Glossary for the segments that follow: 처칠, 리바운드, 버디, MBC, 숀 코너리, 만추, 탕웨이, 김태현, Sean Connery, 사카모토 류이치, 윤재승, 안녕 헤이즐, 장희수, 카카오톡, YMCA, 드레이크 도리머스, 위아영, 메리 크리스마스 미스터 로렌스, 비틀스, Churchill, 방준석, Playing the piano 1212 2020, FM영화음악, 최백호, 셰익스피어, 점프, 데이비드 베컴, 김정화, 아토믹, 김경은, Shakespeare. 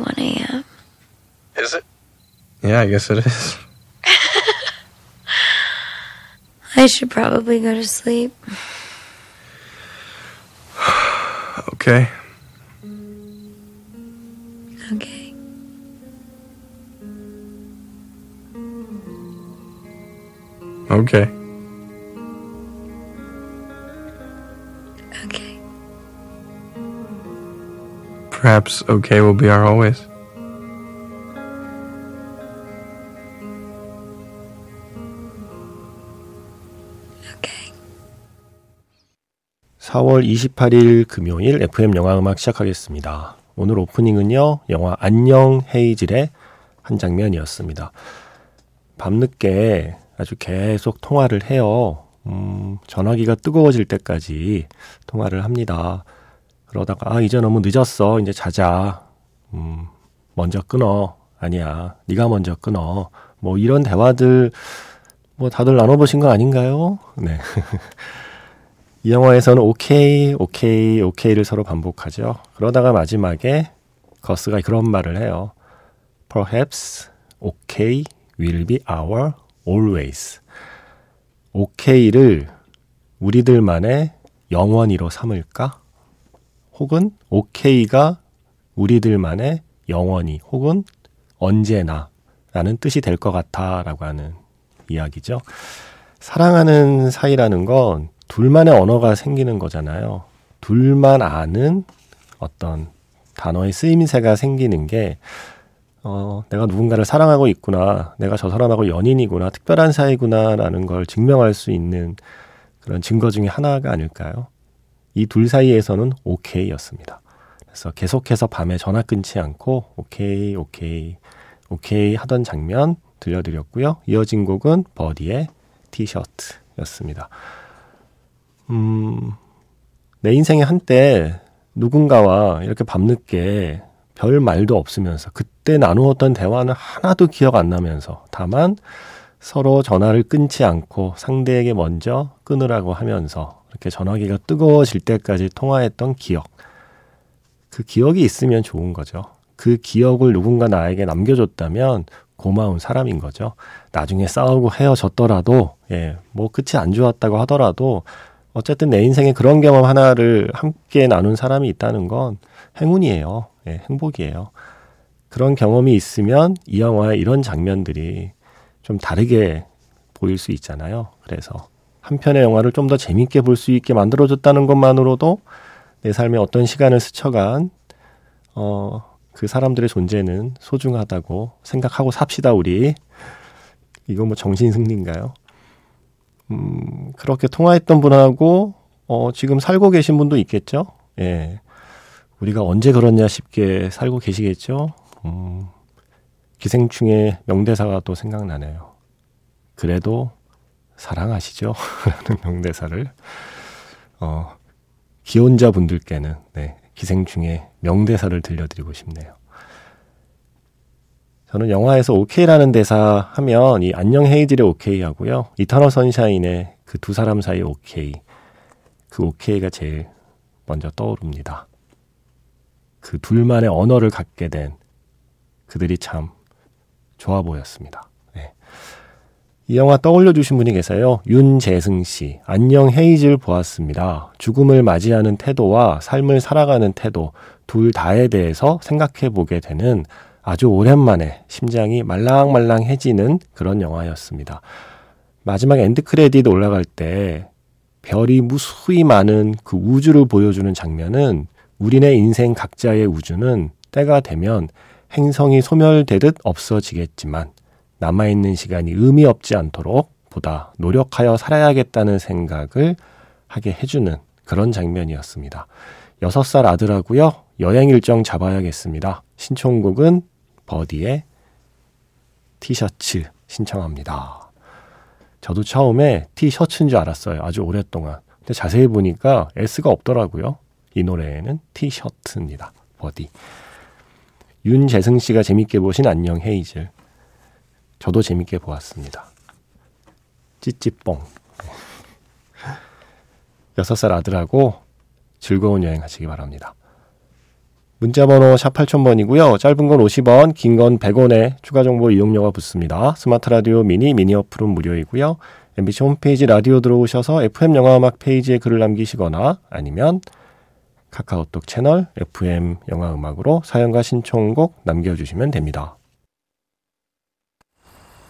1 a.m. Is it? Yeah, I guess it is. I should probably go to sleep. Okay. Okay. Okay. Okay. Perhaps okay will be our always. Okay. 4월 28일 금요일 FM 영화음악 시작하겠습니다. 오늘 오프닝은요, 영화 안녕 헤이즐의 한 장면이었습니다. 밤늦게 아주 계속 통화를 해요. 전화기가 뜨거워질 때까지 통화를 합니다. 그러다가 아, 이제 너무 늦었어. 이제 자자. 먼저 끊어. 아니야. 네가 먼저 끊어. 뭐 이런 대화들 뭐 다들 나눠보신 거 아닌가요? 네. 이 영화에서는 오케이, 오케이, 오케이를 서로 반복하죠. 그러다가 마지막에 거스가 그런 말을 해요. Perhaps okay will be our always. 오케이를 우리들만의 영원히로 삼을까? 혹은 오케이가 우리들만의 영원히 혹은 언제나 라는 뜻이 될 것 같아 라고 하는 이야기죠. 사랑하는 사이라는 건 둘만의 언어가 생기는 거잖아요. 둘만 아는 어떤 단어의 쓰임새가 생기는 게 내가 누군가를 사랑하고 있구나, 내가 저 사람하고 연인이구나, 특별한 사이구나라는 걸 증명할 수 있는 그런 증거 중에 하나가 아닐까요? 이 둘 사이에서는 오케이였습니다. 그래서 계속해서 밤에 전화 끊지 않고 오케이, 오케이, 오케이 하던 장면 들려드렸고요. 이어진 곡은 버디의 티셔츠였습니다. 내 인생에 한때 누군가와 이렇게 밤늦게 별 말도 없으면서 그때 나누었던 대화는 하나도 기억 안 나면서 다만 서로 전화를 끊지 않고 상대에게 먼저 끊으라고 하면서 이렇게 전화기가 뜨거워질 때까지 통화했던 기억, 그 기억이 있으면 좋은 거죠. 그 기억을 누군가 나에게 남겨줬다면 고마운 사람인 거죠. 나중에 싸우고 헤어졌더라도 뭐 끝이 안 좋았다고 하더라도 어쨌든 내 인생에 그런 경험 하나를 함께 나눈 사람이 있다는 건 행운이에요. 예, 행복이에요. 그런 경험이 있으면 이 영화의 이런 장면들이 좀 다르게 보일 수 있잖아요. 그래서 한 편의 영화를 좀 더 재밌게 볼 수 있게 만들어줬다는 것만으로도 내 삶의 어떤 시간을 스쳐간 그 사람들의 존재는 소중하다고 생각하고 삽시다 우리. 이거 뭐 정신승리인가요? 그렇게 통화했던 분하고 지금 살고 계신 분도 있겠죠? 예. 우리가 언제 그러냐 싶게 살고 계시겠죠? 기생충의 명대사가 또 생각나네요. 그래도 사랑하시죠? 라는 명대사를 기혼자분들께는 기생충의 명대사를 들려드리고 싶네요. 저는 영화에서 오케이라는 대사 하면 이 안녕 헤이즐의 오케이 하고요. 이터널 선샤인의 그 두 사람 사이의 오케이. 그 오케이가 제일 먼저 떠오릅니다. 그 둘만의 언어를 갖게 된 그들이 참 좋아 보였습니다. 네. 이 영화 떠올려 주신 분이 계세요. 윤재승 씨. 안녕 헤이즐 보았습니다. 죽음을 맞이하는 태도와 삶을 살아가는 태도 둘 다에 대해서 생각해 보게 되는 아주 오랜만에 심장이 말랑말랑해지는 그런 영화였습니다. 마지막 엔드 크레딧 올라갈 때 별이 무수히 많은 그 우주를 보여주는 장면은 우리네 인생 각자의 우주는 때가 되면 행성이 소멸되듯 없어지겠지만 남아있는 시간이 의미 없지 않도록 보다 노력하여 살아야겠다는 생각을 하게 해주는 그런 장면이었습니다. 6살 아들하고요. 여행 일정 잡아야겠습니다. 신청곡은 버디의 티셔츠 신청합니다. 저도 처음에 티셔츠인 줄 알았어요. 아주 오랫동안. 근데 자세히 보니까 S가 없더라고요. 이 노래에는 티셔츠입니다. 버디. 윤재승 씨가 재밌게 보신 안녕 헤이즐. 저도 재밌게 보았습니다. 찌찌뽕. 6살 아들하고 즐거운 여행 하시기 바랍니다. 문자번호 샵 8000번이고요. 짧은 건 50원, 긴 건 100원에 추가 정보 이용료가 붙습니다. 스마트 라디오 미니 어플은 무료이고요. MBC 홈페이지 라디오 들어오셔서 FM영화음악 페이지에 글을 남기시거나 아니면 카카오톡 채널 FM영화음악으로 사연과 신청곡 남겨주시면 됩니다.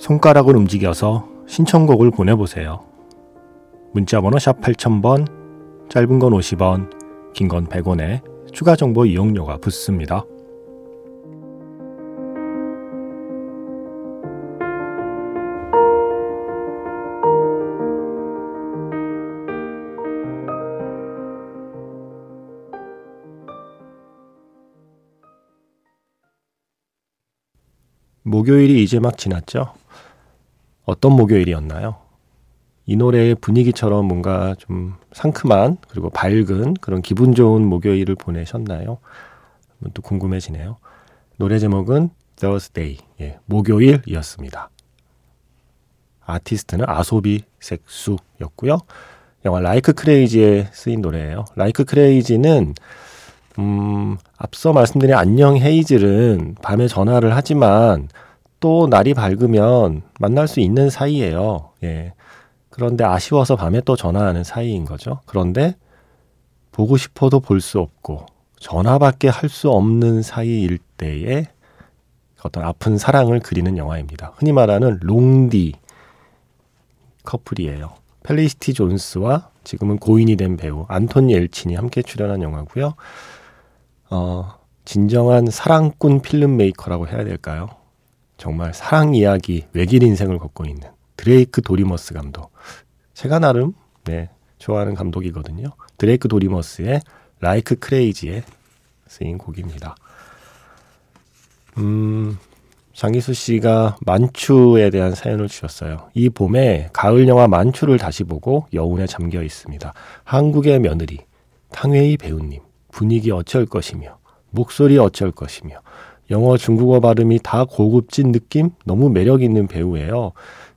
손가락을 움직여서 신청곡을 보내보세요. 문자번호 샵 8000번, 짧은 건 50원, 긴 건 100원에 추가 정보 이용료가 붙습니다. 목요일이 이제 막 지났죠? 어떤 목요일이었나요? 이 노래의 분위기처럼 뭔가 좀 상큼한, 그리고 밝은 그런 기분 좋은 목요일을 보내셨나요? 또 궁금해지네요. 노래 제목은 Thursday, 목요일이었습니다. 아티스트는 아소비 색수였고요. 영화 Like Crazy에 쓰인 노래예요. Like Crazy는 앞서 말씀드린 안녕 헤이즐은 밤에 전화를 하지만 또 날이 밝으면 만날 수 있는 사이예요. 예. 그런데 아쉬워서 밤에 또 전화하는 사이인 거죠. 그런데 보고 싶어도 볼 수 없고 전화밖에 할 수 없는 사이일 때의 어떤 아픈 사랑을 그리는 영화입니다. 흔히 말하는 롱디 커플이에요. 펠리시티 존스와 지금은 고인이 된 배우 안톤 옐친이 함께 출연한 영화고요. 진정한 사랑꾼 필름 메이커라고 해야 될까요? 정말 사랑 이야기, 외길 인생을 걷고 있는 드레이크 도리머스 감독. 제가 나름 좋아하는 감독이거든요. 드레이크 도리머스의 Like Crazy에 쓰인 곡입니다. 장희수 씨가 만추에 대한 사연을 주셨어요. 이 봄에 가을 영화 만추를 다시 보고 여운에 잠겨 있습니다. 한국의 며느리, 탕웨이 배우님, 분위기 어쩔 것이며, 목소리 어쩔 것이며, 영어, 중국어 발음이 다 고급진 느낌? 너무 매력 있는 배우예요.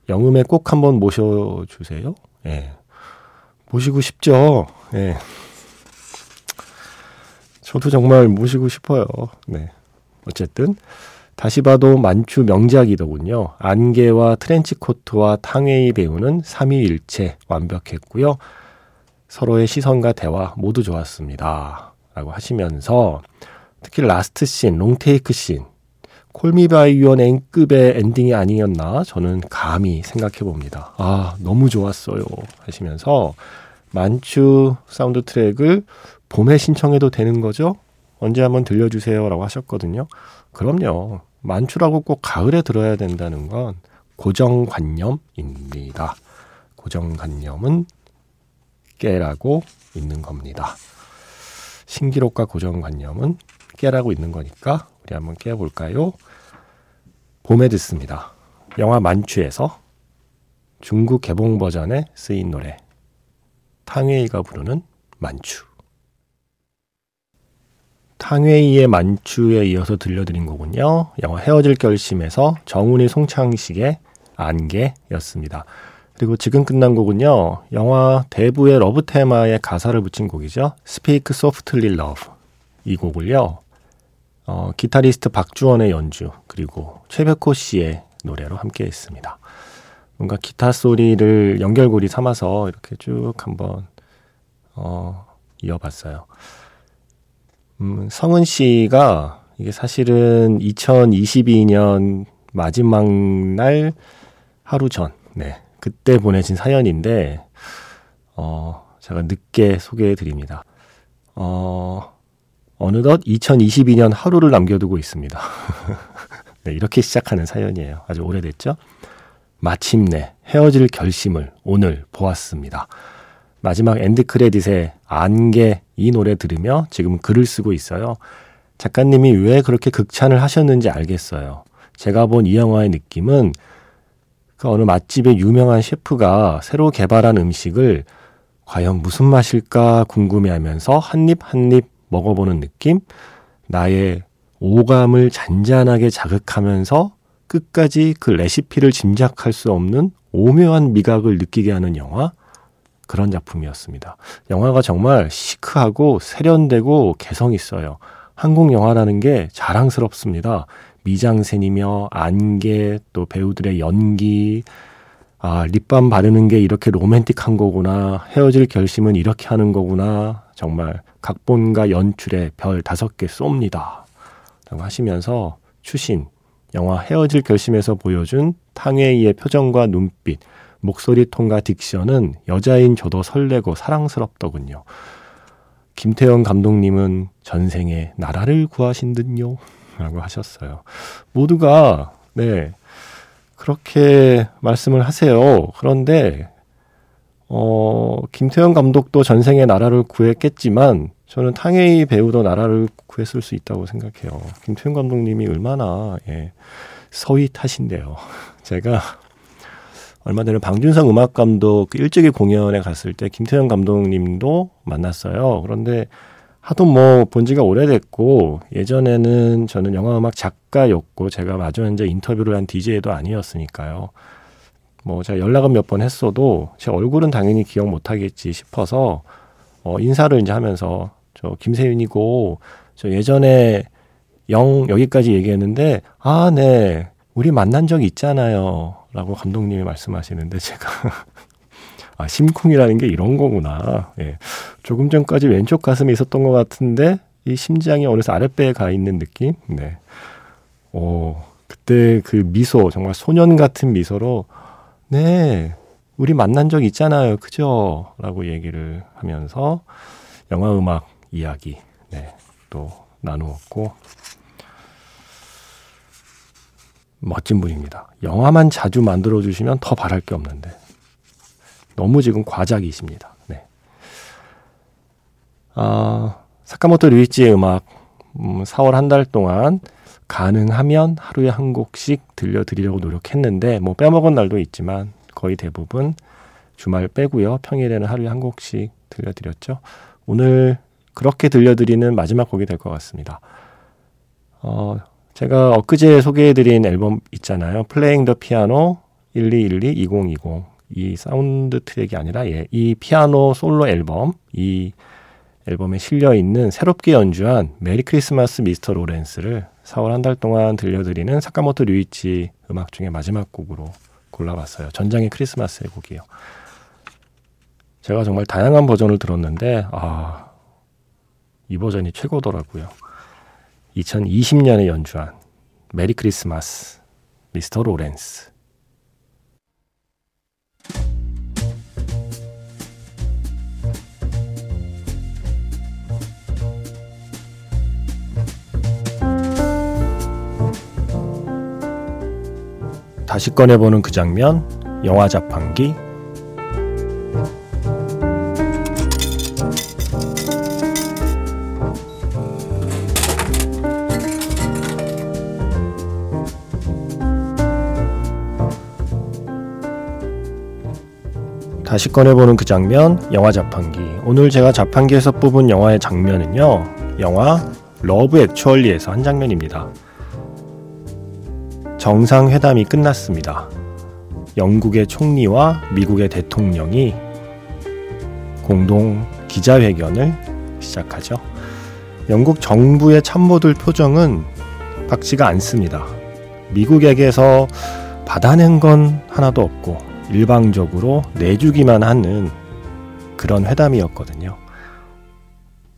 영음에 꼭 한번 모셔주세요. 예. 모시고 싶죠. 예. 저도 정말 모시고 싶어요. 네. 어쨌든 다시 봐도 만추 명작이더군요. 안개와 트렌치코트와 탕웨이 배우는 삼위일체 완벽했고요. 서로의 시선과 대화 모두 좋았습니다. 라고 하시면서 특히 라스트 씬, 롱테이크 씬, 콜미 바이 유어 네임급의 엔딩이 아니었나 저는 감히 생각해봅니다. 아, 너무 좋았어요 하시면서 만추 사운드 트랙을 봄에 신청해도 되는 거죠? 언제 한번 들려주세요 라고 하셨거든요. 그럼요. 만추라고 꼭 가을에 들어야 된다는 건 고정관념입니다. 고정관념은 깨라고 있는 겁니다. 신기록과 고정관념은 깨라고 있는 거니까 우리 한번 깨볼까요? 봄에 듣습니다. 영화 만추에서 중국 개봉 버전에 쓰인 노래 탕웨이가 부르는 만추. 탕웨이의 만추에 이어서 들려드린 곡은요. 영화 헤어질 결심에서 정훈이 송창식의 안개였습니다. 그리고 지금 끝난 곡은요. 영화 대부의 러브 테마에 가사를 붙인 곡이죠. Speak Softly Love. 이 곡을요. 기타리스트 박주원의 연주 그리고 최백호 씨의 노래로 함께 했습니다. 뭔가 기타 소리를 연결고리 삼아서 이렇게 쭉 한번 이어봤어요. 성은 씨가 이게 사실은 2022년 마지막 날 하루 전 그때 보내신 사연인데 제가 늦게 소개해드립니다. 어느덧 2022년 하루를 남겨두고 있습니다. 이렇게 시작하는 사연이에요. 아주 오래됐죠? 마침내 헤어질 결심을 오늘 보았습니다. 마지막 엔드 크레딧에 안개 이 노래 들으며 지금 글을 쓰고 있어요. 작가님이 왜 그렇게 극찬을 하셨는지 알겠어요. 제가 본 이 영화의 느낌은 그 어느 맛집의 유명한 셰프가 새로 개발한 음식을 과연 무슨 맛일까 궁금해하면서 한 입 먹어보는 느낌? 나의 오감을 잔잔하게 자극하면서 끝까지 그 레시피를 짐작할 수 없는 오묘한 미각을 느끼게 하는 영화? 그런 작품이었습니다. 영화가 정말 시크하고 세련되고 개성 있어요. 한국 영화라는 게 자랑스럽습니다. 미장센이며 안개, 또 배우들의 연기, 아, 립밤 바르는 게 이렇게 로맨틱한 거구나, 헤어질 결심은 이렇게 하는 거구나, 정말 각본과 연출에 별 5개 쏩니다. 라고 하시면서 추신, 영화 헤어질 결심에서 보여준 탕웨이의 표정과 눈빛, 목소리 톤과 딕션은 여자인 저도 설레고 사랑스럽더군요. 김태현 감독님은 전생에 나라를 구하신 듯요 라고 하셨어요. 모두가 네 그렇게 말씀을 하세요. 그런데 김태현 감독도 전생에 나라를 구했겠지만 저는 탕웨이 배우도 나라를 구했을 수 있다고 생각해요. 김태현 감독님이 얼마나 서윗하신데요. 제가 얼마 전에 방준석 음악감독 일찍이 공연에 갔을 때 김태현 감독님도 만났어요. 그런데 하도 본 지가 오래됐고 예전에는 저는 영화음악 작가였고 제가 마저 이제 인터뷰를 한 DJ도 아니었으니까요. 제가 연락은 몇 번 했어도 제 얼굴은 당연히 기억 못하겠지 싶어서 인사를 이제 하면서 저 김세윤이고 저 예전에 여기까지 얘기했는데 아, 네. 우리 만난 적 있잖아요. 라고 감독님이 말씀하시는데 제가 아 심쿵이라는 게 이런 거구나. 예. 조금 전까지 왼쪽 가슴에 있었던 것 같은데 이 심장이 어느새 아랫배에 가 있는 느낌. 네. 그때 그 미소 정말 소년 같은 미소로 네 우리 만난 적 있잖아요. 그죠? 라고 얘기를 하면서 영화음악 이야기 또 나누었고 멋진 분입니다. 영화만 자주 만들어주시면 더 바랄 게 없는데 너무 지금 과작이십니다. 네. 사카모토 류이치의 음악 4월 한 달 동안 가능하면 하루에 한 곡씩 들려드리려고 노력했는데 빼먹은 날도 있지만 거의 대부분 주말 빼고요. 평일에는 하루에 한 곡씩 들려드렸죠. 오늘 그렇게 들려드리는 마지막 곡이 될 것 같습니다. 제가 엊그제 소개해드린 앨범 있잖아요. Playing the piano 1212 2020. 이 사운드 트랙이 아니라 이 피아노 솔로 앨범, 이 앨범에 실려있는 새롭게 연주한 메리 크리스마스 미스터 로렌스를 4월 한 달 동안 들려드리는 사카모토 류이치 음악 중에 마지막 곡으로 골라봤어요. 전장의 크리스마스의 곡이에요. 제가 정말 다양한 버전을 들었는데 이 버전이 최고더라고요. 2020년에 연주한 메리 크리스마스 미스터 로렌스. 다시 꺼내보는 그 장면, 영화 자판기. 다시 꺼내보는 그 장면, 영화 자판기. 오늘 제가 자판기에서 뽑은 영화의 장면은요, 영화 러브 액츄얼리에서 한 장면입니다. 정상회담이 끝났습니다. 영국의 총리와 미국의 대통령이 공동 기자회견을 시작하죠. 영국 정부의 참모들 표정은 밝지가 않습니다. 미국에게서 받아낸 건 하나도 없고 일방적으로 내주기만 하는 그런 회담이었거든요.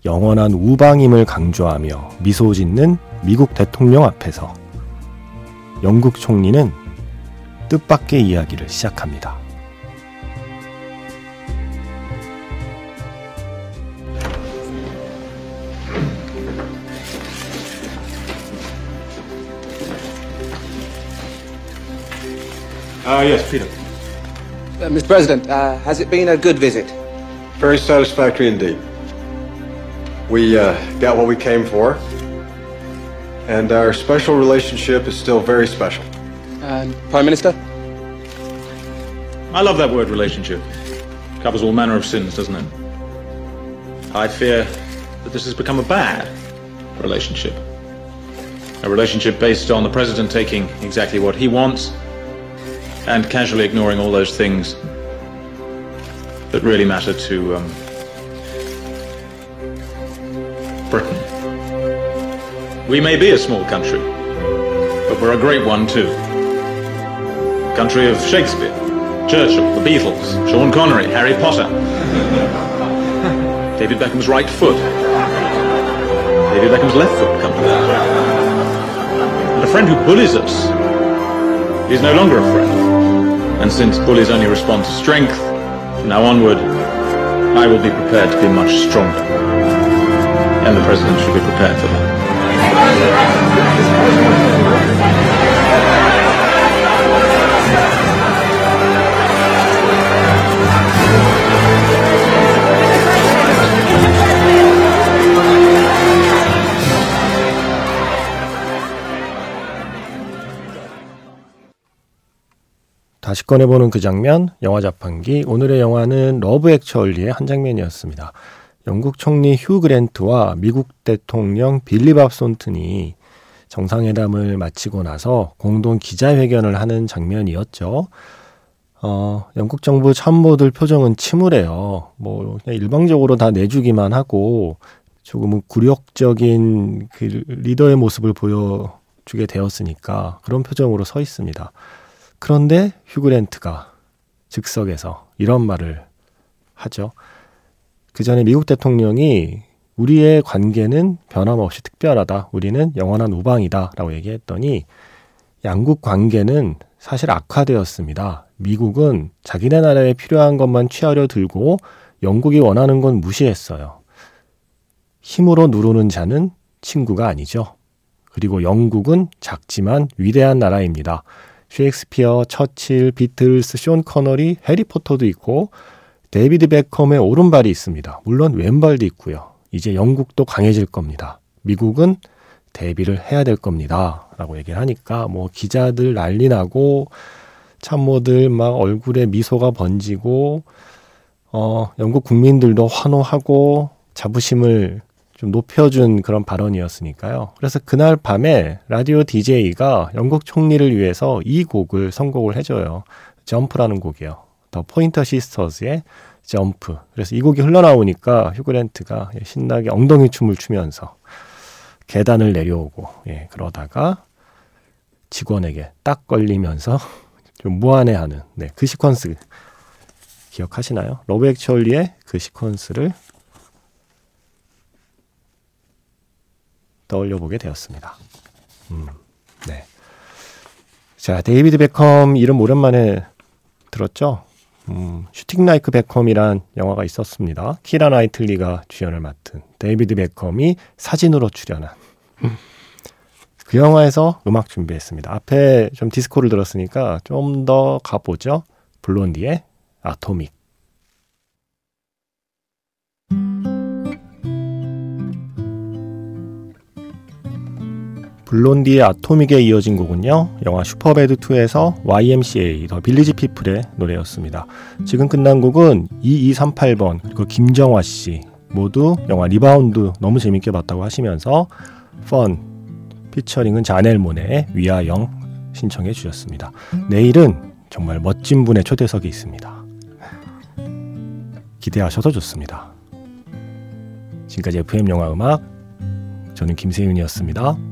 영원한 우방임을 강조하며 미소 짓는 미국 대통령 앞에서 영국 총리는 뜻밖의 이야기를 시작합니다. Yes, Peter. Mr. President, has it been a good visit? Very satisfactory indeed. We got what we came for. And our special relationship is still very special. And Prime Minister? I love that word, relationship. Covers all manner of sins, doesn't it? I fear that this has become a bad relationship. A relationship based on the president taking exactly what he wants and casually ignoring all those things that really matter to Britain. We may be a small country, but we're a great one too. The country of Shakespeare, Churchill, the Beatles, Sean Connery, Harry Potter, David Beckham's right foot, David Beckham's left foot come to that. And a friend who bullies us is no longer a friend. And since bullies only respond to strength, from now onward, I will be prepared to be much stronger. And the president should be prepared for that. 다시 꺼내보는 그 장면, 영화 자판기. 오늘의 영화는 러브 액츄얼리의 한 장면이었습니다. 영국 총리 휴 그랜트와 미국 대통령 빌리 밥 손튼이 정상회담을 마치고 나서 공동 기자회견을 하는 장면이었죠. 영국 정부 참모들 표정은 침울해요. 뭐 그냥 일방적으로 다 내주기만 하고 조금은 굴욕적인 그 리더의 모습을 보여주게 되었으니까 그런 표정으로 서 있습니다. 그런데 휴 그랜트가 즉석에서 이런 말을 하죠. 그 전에 미국 대통령이 우리의 관계는 변함없이 특별하다. 우리는 영원한 우방이다. 라고 얘기했더니 양국 관계는 사실 악화되었습니다. 미국은 자기네 나라에 필요한 것만 취하려 들고 영국이 원하는 건 무시했어요. 힘으로 누르는 자는 친구가 아니죠. 그리고 영국은 작지만 위대한 나라입니다. 셰익스피어, 처칠, 비틀스, 숀 코너리, 해리포터도 있고 데이비드 베컴의 오른발이 있습니다. 물론 왼발도 있고요. 이제 영국도 강해질 겁니다. 미국은 대비를 해야 될 겁니다. 라고 얘기를 하니까 뭐 기자들 난리 나고 참모들 막 얼굴에 미소가 번지고 영국 국민들도 환호하고 자부심을 좀 높여준 그런 발언이었으니까요. 그래서 그날 밤에 라디오 DJ가 영국 총리를 위해서 이 곡을 선곡을 해줘요. 점프라는 곡이요. 더 포인터 시스터즈의 점프. 그래서 이 곡이 흘러나오니까 휴 그랜트가 신나게 엉덩이 춤을 추면서 계단을 내려오고 그러다가 직원에게 딱 걸리면서 좀 무안해하는 그 시퀀스 기억하시나요? 러브 액츄얼리의 그 시퀀스를 떠올려보게 되었습니다. 네. 자, 데이비드 베컴 이름 오랜만에 들었죠? 슈팅 라이크 베컴이란 영화가 있었습니다. 키라 나이틀리가 주연을 맡은 데이비드 베컴이 사진으로 출연한 그 영화에서 음악 준비했습니다. 앞에 좀 디스코를 들었으니까 좀 더 가보죠. 블론디의 아토믹. 블론디의 아토믹에 이어진 곡은요. 영화 슈퍼배드2에서 YMCA 더 빌리지 피플의 노래였습니다. 지금 끝난 곡은 2238번 그리고 김정화씨 모두 영화 리바운드 너무 재밌게 봤다고 하시면서 펀 피처링은 자넬 모네의 위아영 신청해 주셨습니다. 내일은 정말 멋진 분의 초대석이 있습니다. 기대하셔도 좋습니다. 지금까지 FM영화음악 저는 김세윤이었습니다.